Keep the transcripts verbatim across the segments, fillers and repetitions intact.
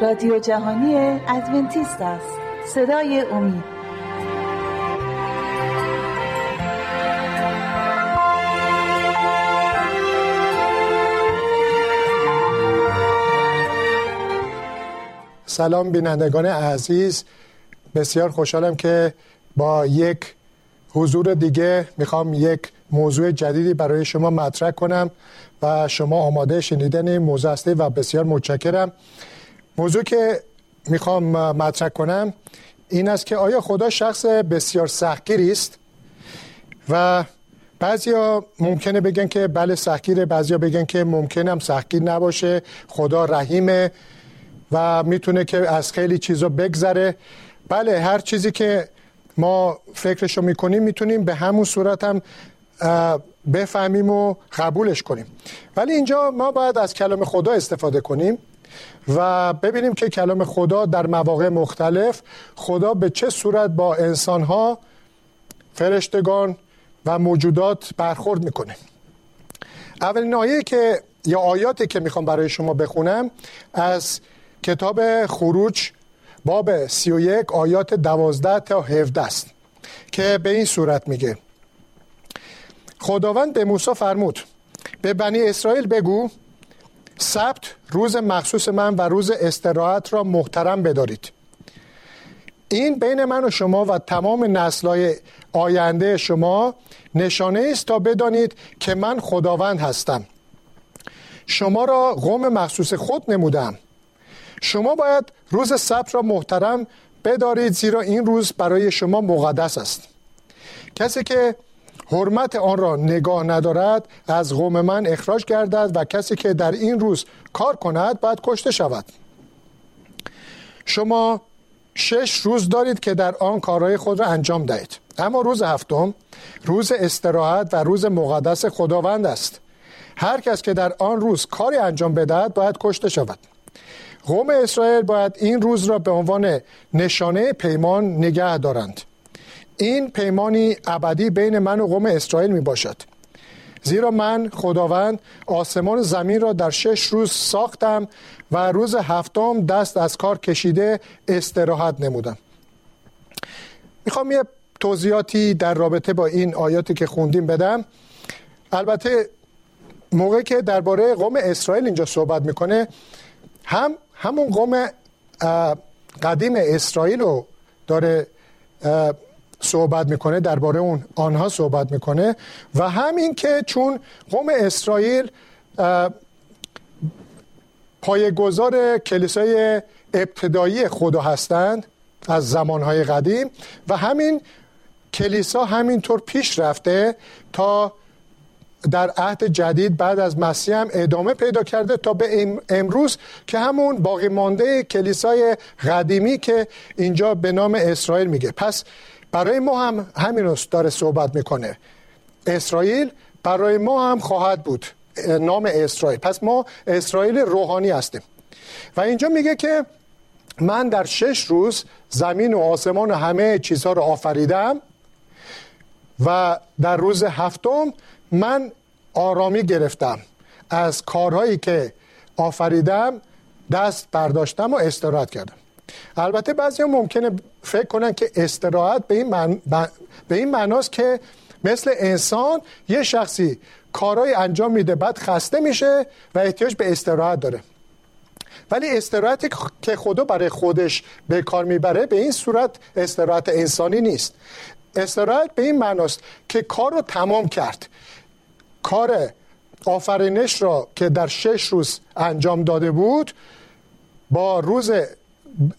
رادیو جهانی ادونتیست است. صدای امید. سلام بینندگان عزیز، بسیار خوشحالم که با یک حضور دیگه میخوام یک موضوع جدیدی برای شما مطرح کنم و شما آماده شنیدن این موضوع هستید و بسیار متشکرم. موضوع که میخوام مطرح کنم این است که آیا خدا شخص بسیار سختگیری است؟ و بعضیا ممکنه بگن که بله سختگیره، بعضیا بگن که ممکنه هم سختگیر نباشه، خدا رحیمه و میتونه که از خیلی چیزا بگذره. بله، هر چیزی که ما فکرشو میکنیم میتونیم به همون صورت هم بفهمیم و قبولش کنیم، ولی اینجا ما باید از کلام خدا استفاده کنیم و ببینیم که کلام خدا در مواقع مختلف خدا به چه صورت با انسانها، فرشتگان و موجودات برخورد میکنه. اولین آیه که یا آیاتی که میخوام برای شما بخونم از کتاب خروج باب سی و یک آیات دوازده تا هفده است که به این صورت میگه: خداوند به موسی فرمود به بنی اسرائیل بگو سبت روز مخصوص من و روز استراحت را محترم بدارید، این بین من و شما و تمام نسل‌های آینده شما نشانه است تا بدانید که من خداوند هستم. شما را قوم مخصوص خود نمودم. شما باید روز سبت را محترم بدارید، زیرا این روز برای شما مقدس است. کسی که حرمت آن را نگاه ندارد از قوم من اخراج گردد و کسی که در این روز کار کند باید کشته شود. شما شش روز دارید که در آن کارهای خود را انجام دهید، اما روز هفتم روز استراحت و روز مقدس خداوند است. هر کس که در آن روز کاری انجام بدهد باید کشته شود. قوم اسرائیل باید این روز را به عنوان نشانه پیمان نگه دارند. این پیمانی ابدی بین من و قوم اسرائیل می باشد، زیرا من خداوند آسمان زمین را در شش روز ساختم و روز هفتم دست از کار کشیده استراحت نمودم. میخوام یه توضیحاتی در رابطه با این آیاتی که خوندیم بدم. البته موقعی که درباره قوم اسرائیل اینجا صحبت میکنه، هم همون قوم قدیم اسرائیل رو داره صحبت میکنه، درباره اون آنها صحبت میکنه، و هم این که چون قوم اسرائیل پایه‌گذار کلیسای ابتدایی خدا هستند از زمانهای قدیم و همین کلیسا همینطور پیش رفته تا در عهد جدید بعد از مسیح هم ادامه پیدا کرده تا به امروز که همون باقی مانده کلیسای قدیمی که اینجا به نام اسرائیل میگه. پس برای ما هم همین رو داره صحبت میکنه، اسرائیل برای ما هم خواهد بود، نام اسرائیل. پس ما اسرائیل روحانی هستیم و اینجا میگه که من در شش روز زمین و آسمان و همه چیزها رو آفریدم و در روز هفتم من آرامی گرفتم، از کارهایی که آفریدم دست برداشتم و استراحت کردم. البته بعضیا ممکنه فکر کنن که استراحت به این من... به این معناست که مثل انسان یه شخصی کارهای انجام میده بعد خسته میشه و احتیاج به استراحت داره، ولی استراحتی که خدا برای خودش به کار میبره به این صورت استراحت انسانی نیست. استراحت به این معناست که کار رو تمام کرد، کار آفرینش را که در شش روز انجام داده بود با روز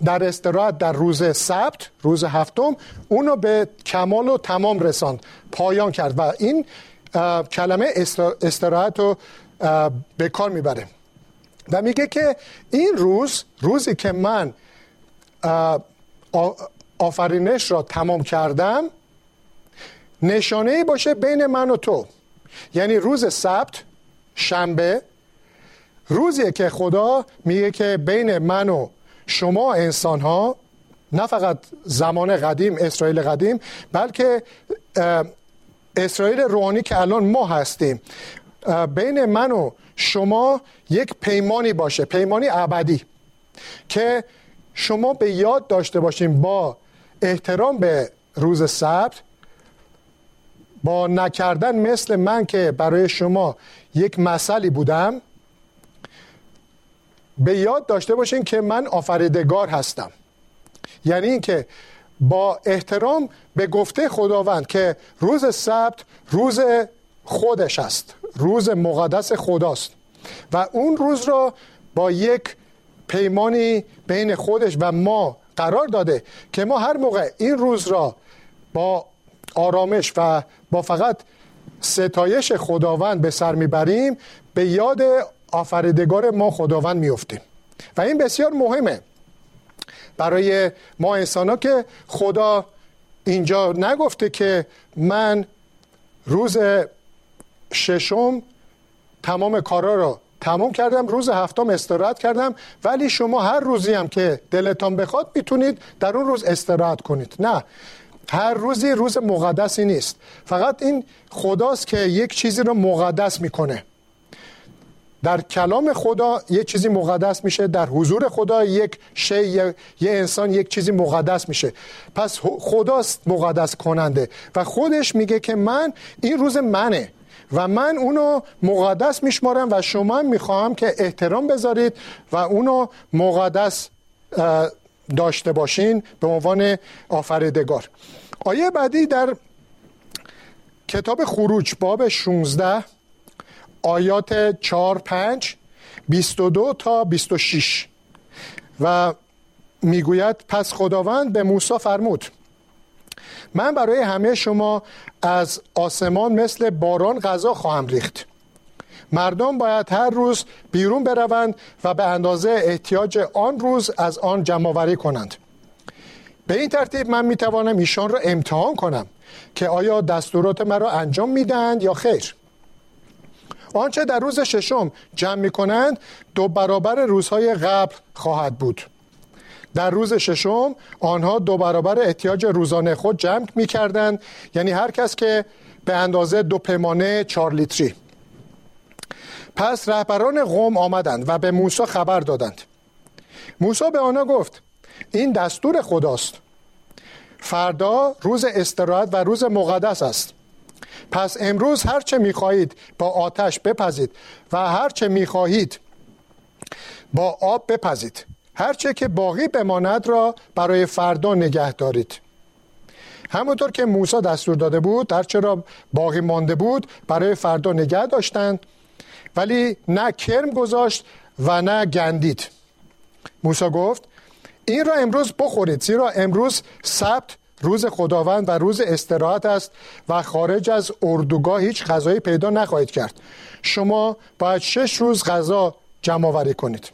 در استراحت در روز سبت روز هفتم اونو به کمال و تمام رساند، پایان کرد، و این کلمه استراحت رو به کار میبره و میگه که این روز، روزی که من آفرینش را تمام کردم، نشانه باشه بین من و تو. یعنی روز سبت شنبه روزیه که خدا میگه که بین من و شما انسان ها، نه فقط زمان قدیم اسرائیل قدیم بلکه اسرائیل روحانی که الان ما هستیم، بین من و شما یک پیمانی باشه، پیمانی ابدی. که شما به یاد داشته باشیم با احترام به روز سبت، با نکردن مثل من که برای شما یک مثلی بودم، به یاد داشته باشین که من آفریدگار هستم. یعنی اینکه با احترام به گفته خداوند که روز سبت روز خودش است، روز مقدس خداست و اون روز را با یک پیمانی بین خودش و ما قرار داده که ما هر موقع این روز را با آرامش و با فقط ستایش خداوند به سر میبریم، به یاد آفریدگار ما خداوند میافتیم. و این بسیار مهمه برای ما انسانا که خدا اینجا نگفته که من روز ششم تمام کارا را تمام کردم، روز هفتم استراحت کردم، ولی شما هر روزی هم که دلتان بخواد میتونید در اون روز استراحت کنید. نه، هر روزی روز مقدسی نیست، فقط این خداست که یک چیزی رو مقدس میکنه. در کلام خدا یک چیزی مقدس میشه، در حضور خدا یک شی، یه انسان یک چیزی مقدس میشه. پس خداست مقدس کننده و خودش میگه که من این روز منه و من اونو مقدس میشمارم و شما میخوام که احترام بذارید و اونو مقدس داشته باشین به عنوان آفریدگار. آیه بعدی در کتاب خروج باب شانزده آیات چهار پنج بیست و دو تا بیست و شش و میگوید پس خداوند به موسی فرمود من برای همه شما از آسمان مثل باران غذا خواهم ریخت. مردم باید هر روز بیرون بروند و به اندازه احتیاج آن روز از آن جمع‌آوری کنند. به این ترتیب من میتوانم ایشان را امتحان کنم که آیا دستورات مرا انجام میدهند یا خیر. آنچه در روز ششم جمع میکنند دو برابر روزهای قبل خواهد بود. در روز ششم آنها دو برابر احتیاج روزانه خود جمع میکردند، یعنی هر کس که به اندازه دو پیمانه چهار لیتری. پس رهبران قوم آمدند و به موسی خبر دادند. موسی به آنها گفت این دستور خداست، فردا روز استراحت و روز مقدس است. پس امروز هر چه می‌خواهید با آتش بپزید و هر چه می‌خواهید با آب بپزید، هر چه که باقی بماند را برای فردا نگه دارید. همونطور که موسی دستور داده بود، هر چه را باقی مانده بود برای فردا نگه داشتند، ولی نه کرم گذاشت و نه گندید. موسی گفت این را امروز بخورید، زیرا امروز سبت روز خداوند و روز استراحت است و خارج از اردوگاه هیچ غذایی پیدا نخواهید کرد. شما باید شش روز غذا جمع آوری کنید.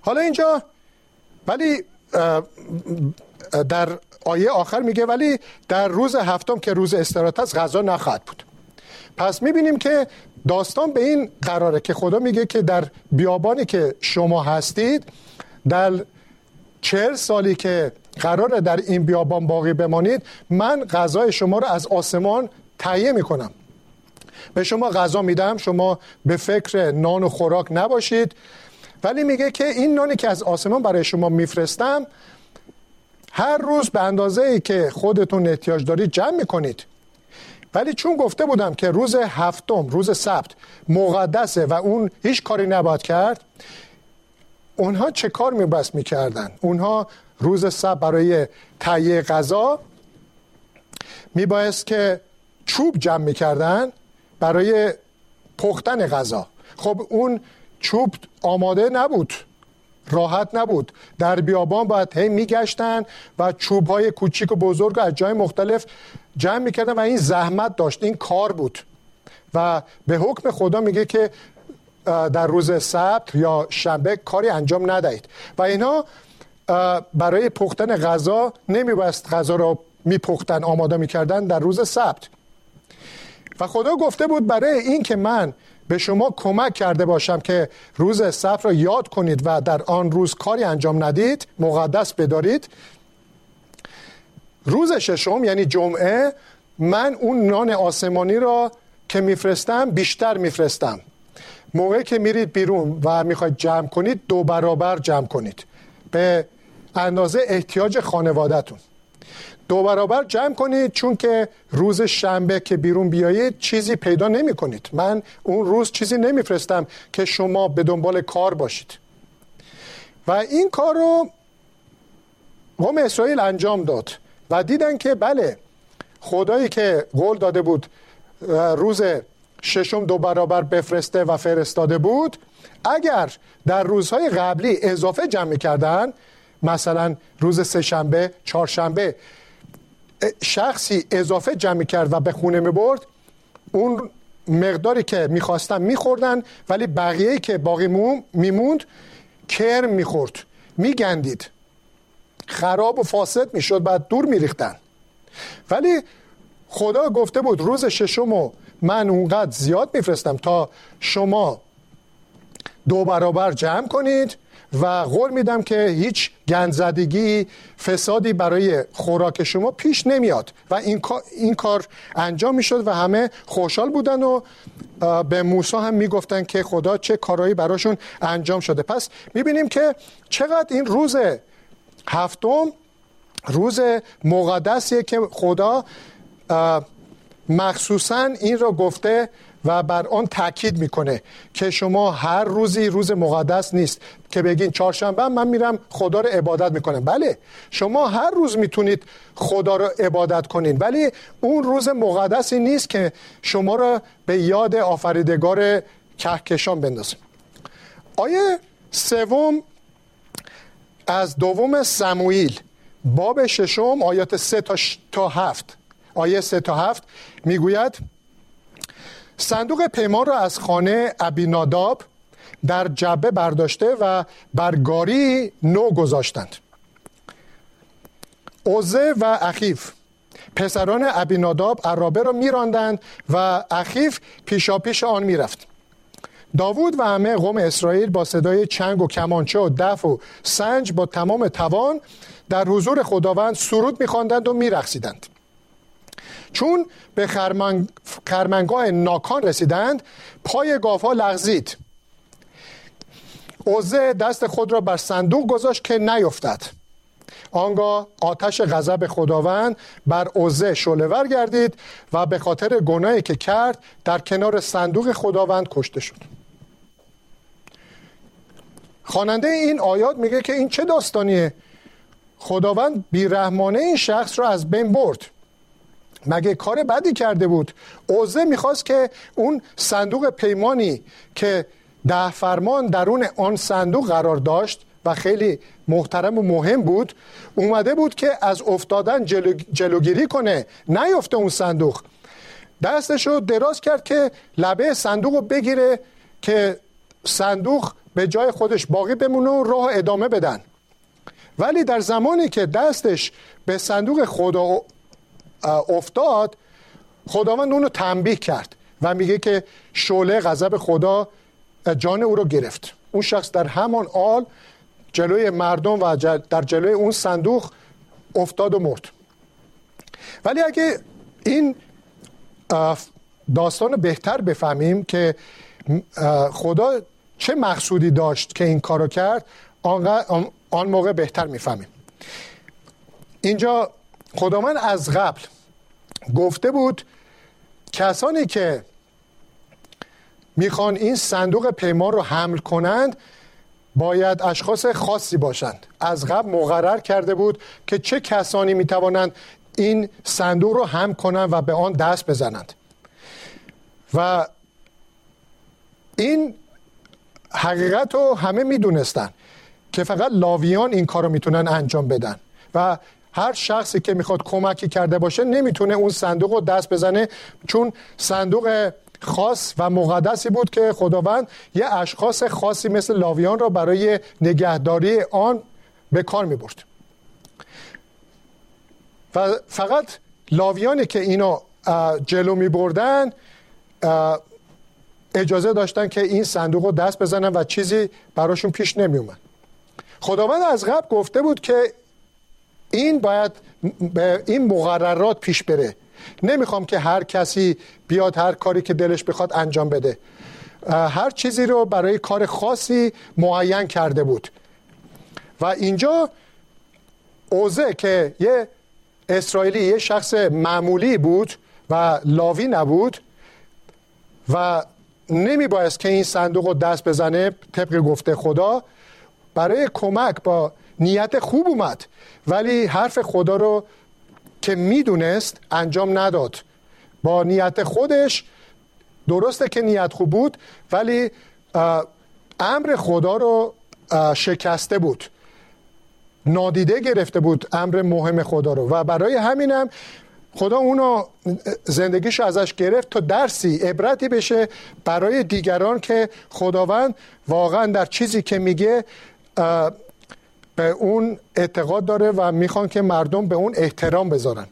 حالا اینجا ولی در آیه آخر میگه ولی در روز هفتم که روز استراحت است غذا نخواهد بود. پس میبینیم که داستان به این قراره که خدا میگه که در بیابانی که شما هستید، در چهل سالی که قراره در این بیابان باقی بمانید، من غذای شما رو از آسمان تهیه میکنم. به شما غذا میدم، شما به فکر نان و خوراک نباشید. ولی میگه که این نانی که از آسمان برای شما میفرستم، هر روز به اندازه‌ای که خودتون احتیاج دارید جمع میکنید. ولی چون گفته بودم که روز هفتم، روز سبت مقدسه و اون هیچ کاری نباید کرد، اونها چه کار میبست میکردن؟ اونها روز سبت برای تهیه غذا میبایست که چوب جمع میکردن برای پختن غذا. خب اون چوب آماده نبود، راحت نبود. در بیابان باید هی میگشتن و چوب‌های کوچیک و بزرگ از جای مختلف جمع میکردن و این زحمت داشت، این کار بود. و به حکم خدا میگه که در روز سبت یا شنبه کاری انجام ندهید. و اینا برای پختن غذا نمیبست، غذا را میپختن، آماده میکردن در روز سبت. و خدا گفته بود برای این که من به شما کمک کرده باشم که روز سبت را یاد کنید و در آن روز کاری انجام ندید، مقدس بدارید، روز ششم یعنی جمعه من اون نان آسمانی را که میفرستم بیشتر میفرستم. موقع که میرید بیرون و میخواید جمع کنید دو برابر جمع کنید به اندازه احتیاج خانواده‌تون. دو برابر جمع کنید، چون که روز شنبه که بیرون بیایید چیزی پیدا نمی کنید. من اون روز چیزی نمی فرستم که شما به دنبال کار باشید. و این کار رو قوم اسرائیل انجام داد و دیدن که بله، خدایی که قول داده بود روز ششم دو برابر بفرسته و فرستاده بود، اگر در روزهای قبلی اضافه جمع می‌کردن، مثلا روز سه شنبه، چهار شنبه شخصی اضافه جمع کرد و به خونه می‌برد، اون مقداری که می‌خواستن می‌خوردن، ولی بقیه‌ای که باقی میموند کرم می‌خورد، می‌گندید، خراب و فاسد می‌شد، بعد دور می‌ریختن. ولی خدا گفته بود روز ششمو من اونقدر زیاد میفرستم تا شما دو برابر جمع کنید و قول میدم که هیچ گندزدگی، فسادی برای خوراک شما پیش نمیاد. و این کار, این کار انجام میشد و همه خوشحال بودن و به موسی هم میگفتن که خدا چه کارهایی براشون انجام شده. پس میبینیم که چقدر این روز هفتم روز مقدسیه که خدا مخصوصاً این رو گفته و بر آن تاکید میکنه که شما هر روزی روز مقدس نیست که بگین چهارشنبه من میرم خدا رو عبادت میکنم. بله، شما هر روز میتونید خدا رو عبادت کنین، ولی اون روز مقدسی نیست که شما رو به یاد آفریدگار کهکشان بندازه. آیه سوم از دوم سموئیل باب ششم آیات سه تا هفت، آیه سه تا هفت میگوید: صندوق پیمان را از خانه ابیناداب در جبه برداشته و برگاری نو گذاشتند. عوزه و اخیف پسران ابیناداب عرابه را میراندند و اخیف پیشا پیش آن میرفت. داوود و همه قوم اسرائیل با صدای چنگ و کمانچه و دف و سنج با تمام توان در حضور خداوند سرود می‌خواندند و می‌رقصیدند. چون به خرمنگ... خرمنگاه ناکان رسیدند، پای گاوها لغزید. عوزه دست خود را بر صندوق گذاشت که نیفتد. آنگاه آتش غضب خداوند بر عوزه شعله‌ور گردید و به خاطر گناهی که کرد در کنار صندوق خداوند کشته شد. خواننده این آیات میگه که این چه داستانیه؟ خداوند بیرحمانه این شخص را از بین برد. مگه کار بدی کرده بود؟ عوزه میخواست که اون صندوق پیمانی که ده فرمان درون آن صندوق قرار داشت و خیلی محترم و مهم بود، اومده بود که از افتادن جلو، جلوگیری کنه، نیفته اون صندوق. دستشو دراز کرد که لبه صندوق رو بگیره که صندوق به جای خودش باقی بمونه و راه ادامه بدن. ولی در زمانی که دستش به صندوق خدا افتاد، خداوند اون رو تنبیه کرد و میگه که شعله غضب خدا جان او رو گرفت. اون شخص در همان آل جلوی مردم و جل... در جلوی اون صندوق افتاد و مرد. ولی اگه این داستان رو بهتر بفهمیم که خدا چه مقصودی داشت که این کارو کرد، آن موقع بهتر میفهمیم. اینجا خداوند از قبل گفته بود کسانی که میخوان این صندوق پیمان رو حمل کنند باید اشخاص خاصی باشند. از قبل مقرر کرده بود که چه کسانی میتوانند این صندوق رو حمل کنند و به آن دست بزنند. و این حقیقت رو همه میدونستن که فقط لاویان این کار رو میتونن انجام بدن و هر شخصی که میخواد کمکی کرده باشه نمیتونه اون صندوق رو دست بزنه، چون صندوق خاص و مقدسی بود که خداوند یه اشخاص خاصی مثل لاویان را برای نگهداری آن به کار میبرد و فقط لاویانی که اینو جلو میبردن اجازه داشتن که این صندوق رو دست بزنن و چیزی براشون پیش نمیومد. خداوند از قبل گفته بود که این باید به این مقررات پیش بره. نمیخوام که هر کسی بیاد هر کاری که دلش بخواد انجام بده. هر چیزی رو برای کار خاصی معین کرده بود. و اینجا اوزه که یه اسرائیلی، یه شخص معمولی بود و لاوی نبود و نمی بایست که این صندوق رو دست بزنه، طبق گفته خدا برای کمک با نیت خوب اومد، ولی حرف خدا رو که میدونست انجام نداد. با نیت خودش، درسته که نیت خوب بود، ولی امر خدا رو شکسته بود، نادیده گرفته بود امر مهم خدا رو، و برای همینم خدا اونو زندگیشو ازش گرفت تا درسی، عبرتی بشه برای دیگران که خداوند واقعا در چیزی که میگه به اون اعتقاد داره و میخوان که مردم به اون احترام بذارن.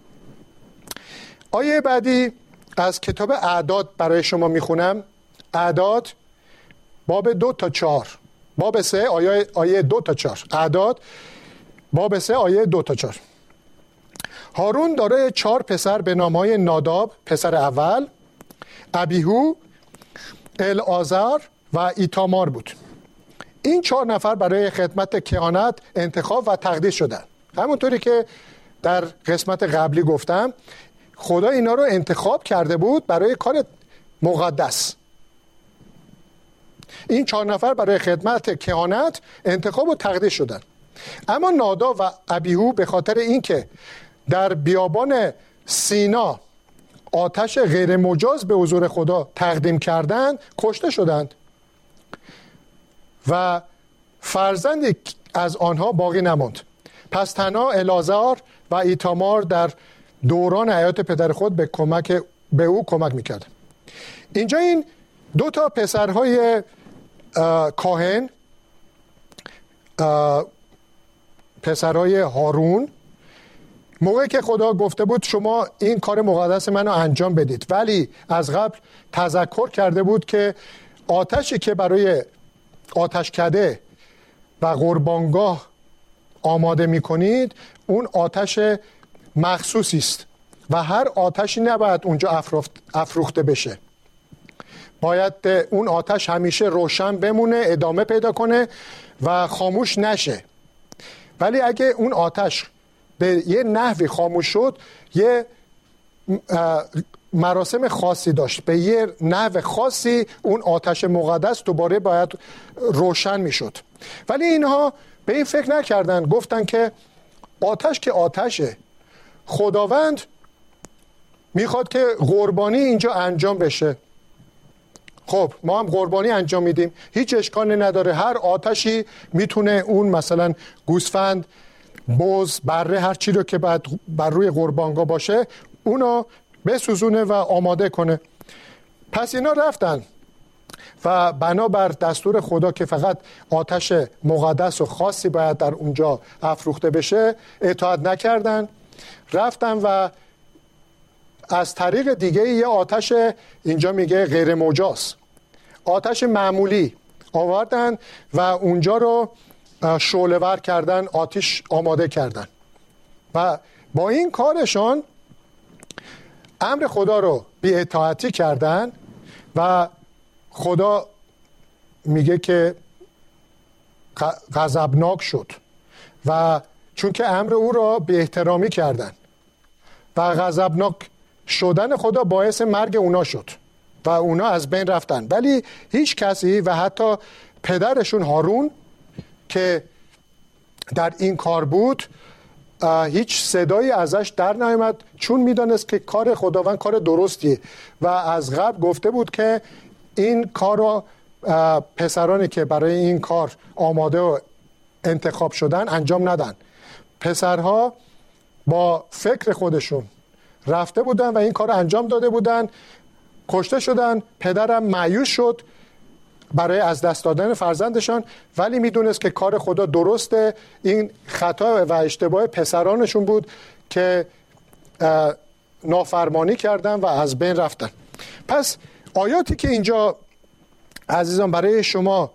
آیه بعدی از کتاب اعداد برای شما میخونم. اعداد باب دو تا چهار، باب سه آیه, آیه دو تا چهار. اعداد باب سه آیه دو تا چهار. هارون داره چهار پسر به نامهای ناداب پسر اول، ابیهو، العازر و ایتامار بود. این چهار نفر برای خدمت کهانت انتخاب و تقدیس شدن. همونطوری که در قسمت قبلی گفتم، خدا اینا رو انتخاب کرده بود برای کار مقدس. این چهار نفر برای خدمت کهانت انتخاب و تقدیس شدن. اما ناداب و ابیهو به خاطر اینکه در بیابان سینا آتش غیر مجاز به حضور خدا تقدیم کردند، کشته شدند و فرزندی از آنها باقی نماند. پس تنها العازر و ایتامار در دوران حیات پدر خود به کمک به او کمک میکردند. اینجا این دو تا پسرهای کاهن، پسرهای هارون، موقعی که خدا گفته بود شما این کار مقدس منو انجام بدید، ولی از قبل تذکر کرده بود که آتشی که برای آتشکده و قربانگاه آماده می کنید اون آتش مخصوصی است و هر آتشی نباید اونجا افروخته بشه، باید اون آتش همیشه روشن بمونه، ادامه پیدا کنه و خاموش نشه. ولی اگه اون آتش به یه نحوی خاموش شد، یه مراسم خاصی داشت، به یه نحو خاصی اون آتش مقدس دوباره باید روشن میشد. ولی اینها به این فکر نکردن، گفتن که آتش که آتشه، خداوند میخواد که قربانی اینجا انجام بشه، خب ما هم قربانی انجام میدیم، هیچ اشکالی نداره، هر آتشی میتونه اون مثلا گوسفند، بز، بره، هر چی رو که بعد بر روی قربانگاه باشه اونو بسوزونه و آماده کنه. پس اینا رفتن و بنابر دستور خدا که فقط آتش مقدس و خاصی باید در اونجا افروخته بشه اطاعت نکردن، رفتن و از طریق دیگه یه آتش، اینجا میگه غیر مجاز، آتش معمولی آوردن و اونجا رو شعله‌ور کردن، آتش آماده کردن و با این کارشان امر خدا رو بی اطاعتی کردن و خدا میگه که غضبناک شد و چون که امر او را بی احترامی کردن و غضبناک شدن خدا باعث مرگ اونا شد و اونا از بین رفتن. ولی هیچ کسی و حتی پدرشون هارون که در این کار بود هیچ صدایی ازش در نیامد، چون میدانست که کار خداوند کار درستیه و از قبل گفته بود که این کار را پسرانی که برای این کار آماده و انتخاب شدن انجام ندن. پسرها با فکر خودشون رفته بودن و این کار را انجام داده بودن، کشته شدن، پدرم مایوس شد برای از دست دادن فرزندشان، ولی میدونست که کار خدا درسته، این خطا و اشتباه پسرانشون بود که نافرمانی کردن و از بین رفتن. پس آیاتی که اینجا عزیزان برای شما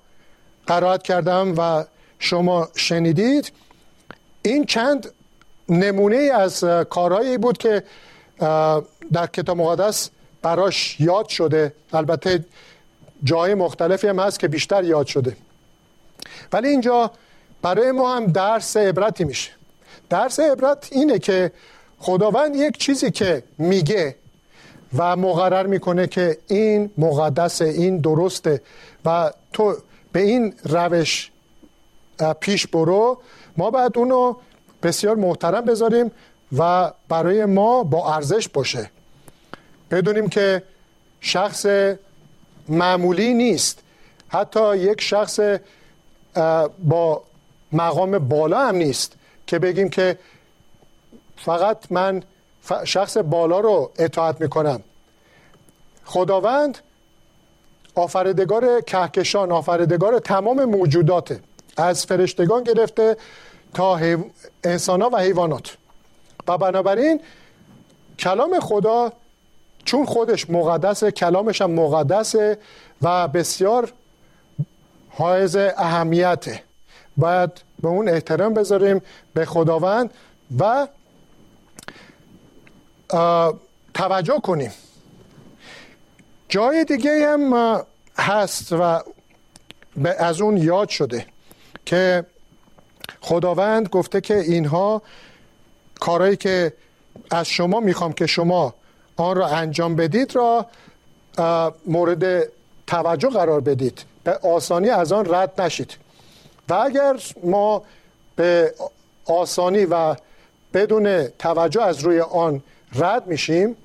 قرائت کردم و شما شنیدید، این چند نمونه از کارهایی بود که در کتاب مقدس براش یاد شده. البته جای مختلفی هم هست که بیشتر یاد شده، ولی اینجا برای ما هم درس عبرتی میشه. درس عبرت اینه که خداوند یک چیزی که میگه و مقرر میکنه که این مقدسه، این درسته و تو به این روش پیش برو، ما باید اونو بسیار محترم بذاریم و برای ما با ارزش باشه. بدونیم که شخص معمولی نیست، حتی یک شخص با مقام بالا هم نیست که بگیم که فقط من شخص بالا رو اطاعت میکنم. خداوند آفریدگار کهکشان، آفریدگار تمام موجوداته، از فرشتگان گرفته تا انسان‌ها و حیوانات، و بنابراین کلام خدا چون خودش مقدسه، کلامش هم مقدسه و بسیار حائز اهمیته. باید به اون احترام بذاریم، به خداوند، و توجه کنیم. جای دیگه هم هست و از اون یاد شده که خداوند گفته که اینها کارهایی که از شما میخوام که شما آن را انجام بدید را مورد توجه قرار بدید، به آسانی از آن رد نشید. و اگر ما به آسانی و بدون توجه از روی آن رد میشیم،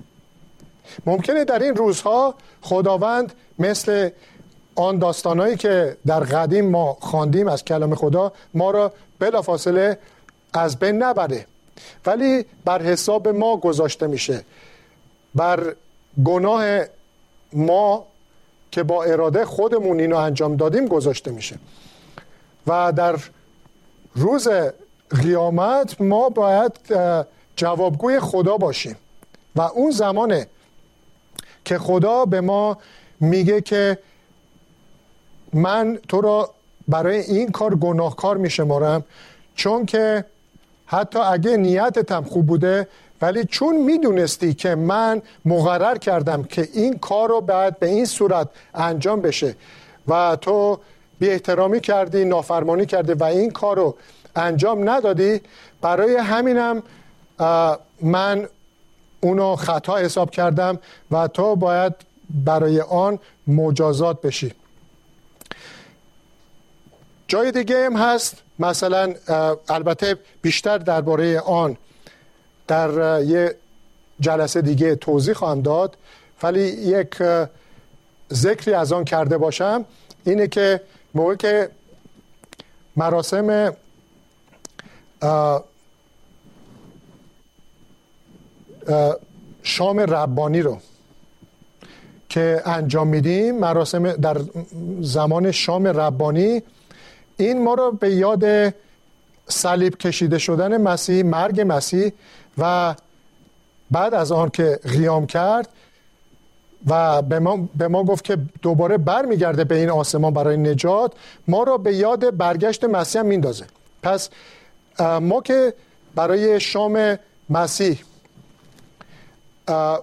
ممکنه در این روزها خداوند مثل آن داستانهایی که در قدیم ما خواندیم از کلام خدا ما را بلافاصله از بین نبره، ولی بر حساب ما گذاشته میشه، بر گناه ما که با اراده خودمون اینو انجام دادیم گذاشته میشه. و در روز قیامت ما باید جوابگوی خدا باشیم و اون زمانه که خدا به ما میگه که من تو را برای این کار گناهکار میشمارم، چون که حتی اگه نیتت هم خوب بوده، ولی چون میدونستی که من مقرر کردم که این کار رو باید به این صورت انجام بشه و تو بی احترامی کردی، نافرمانی کردی و این کار رو انجام ندادی، برای همینم من اونو خطا حساب کردم و تو باید برای آن مجازات بشی. جای دیگه هم هست، مثلا البته بیشتر درباره آن در یه جلسه دیگه توضیح خواهم داد، ولی یک ذکری از آن کرده باشم اینه که موقع که مراسم شام ربانی رو که انجام میدیم، مراسم در زمان شام ربانی، این ما رو به یاد صلیب کشیده شدن مسیح، مرگ مسیح و بعد از آن که قیام کرد و به ما, به ما گفت که دوباره بر میگرده به این آسمان برای نجات، ما رو به یاد برگشت مسیح هم میندازه. پس ما که برای شام مسیح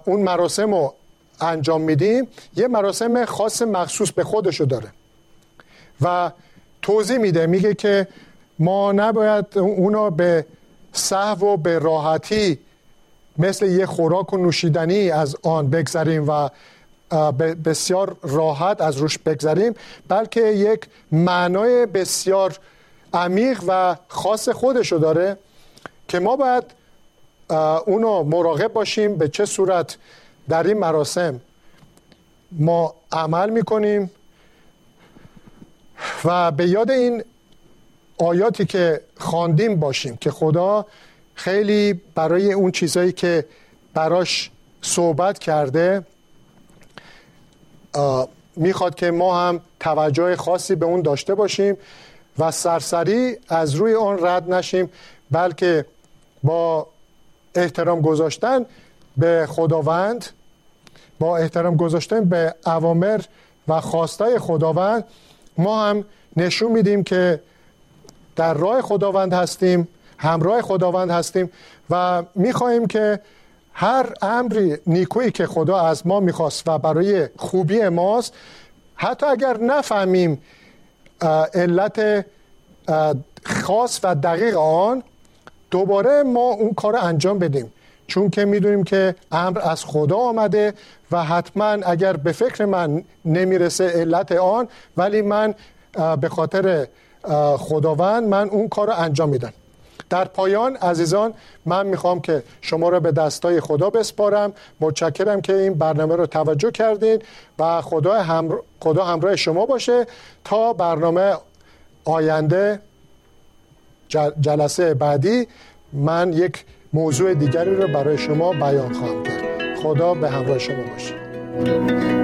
اون مراسم رو انجام میدیم، یه مراسم خاص مخصوص به خودشو داره و توضیح میده، میگه که ما نباید اونو به سهو و به راحتی مثل یه خوراک و نوشیدنی از آن بگذاریم و بسیار راحت از روش بگذاریم، بلکه یک معنای بسیار عمیق و خاص خودشو داره که ما باید اونو مراقب باشیم به چه صورت در این مراسم ما عمل میکنیم. و به یاد این آیاتی که خواندیم باشیم که خدا خیلی برای اون چیزایی که براش صحبت کرده میخواد که ما هم توجه خاصی به اون داشته باشیم و سرسری از روی اون رد نشیم، بلکه با احترام گذاشتن به خداوند، با احترام گذاشتن به اوامر و خواستای خداوند، ما هم نشون میدیم که در راه خداوند هستیم، همراه خداوند هستیم و میخواهیم که هر امری نیکویی که خدا از ما میخواست و برای خوبی ماست حتی اگر نفهمیم علت خاص و دقیق آن، دوباره ما اون کار انجام بدیم، چون که میدونیم که امر از خدا آمده و حتما اگر به فکر من نمیرسه علت آن، ولی من به خاطر خداوند من اون کار رو انجام میدم. در پایان عزیزان، من میخوام که شما را به دستای خدا بسپارم. متشکرم که این برنامه رو توجه کردین و خدا, هم... خدا همراه شما باشه تا برنامه آینده. جلسه بعدی من یک موضوع دیگری رو برای شما بیان خواهم کرد. خدا به همراه شما باشه.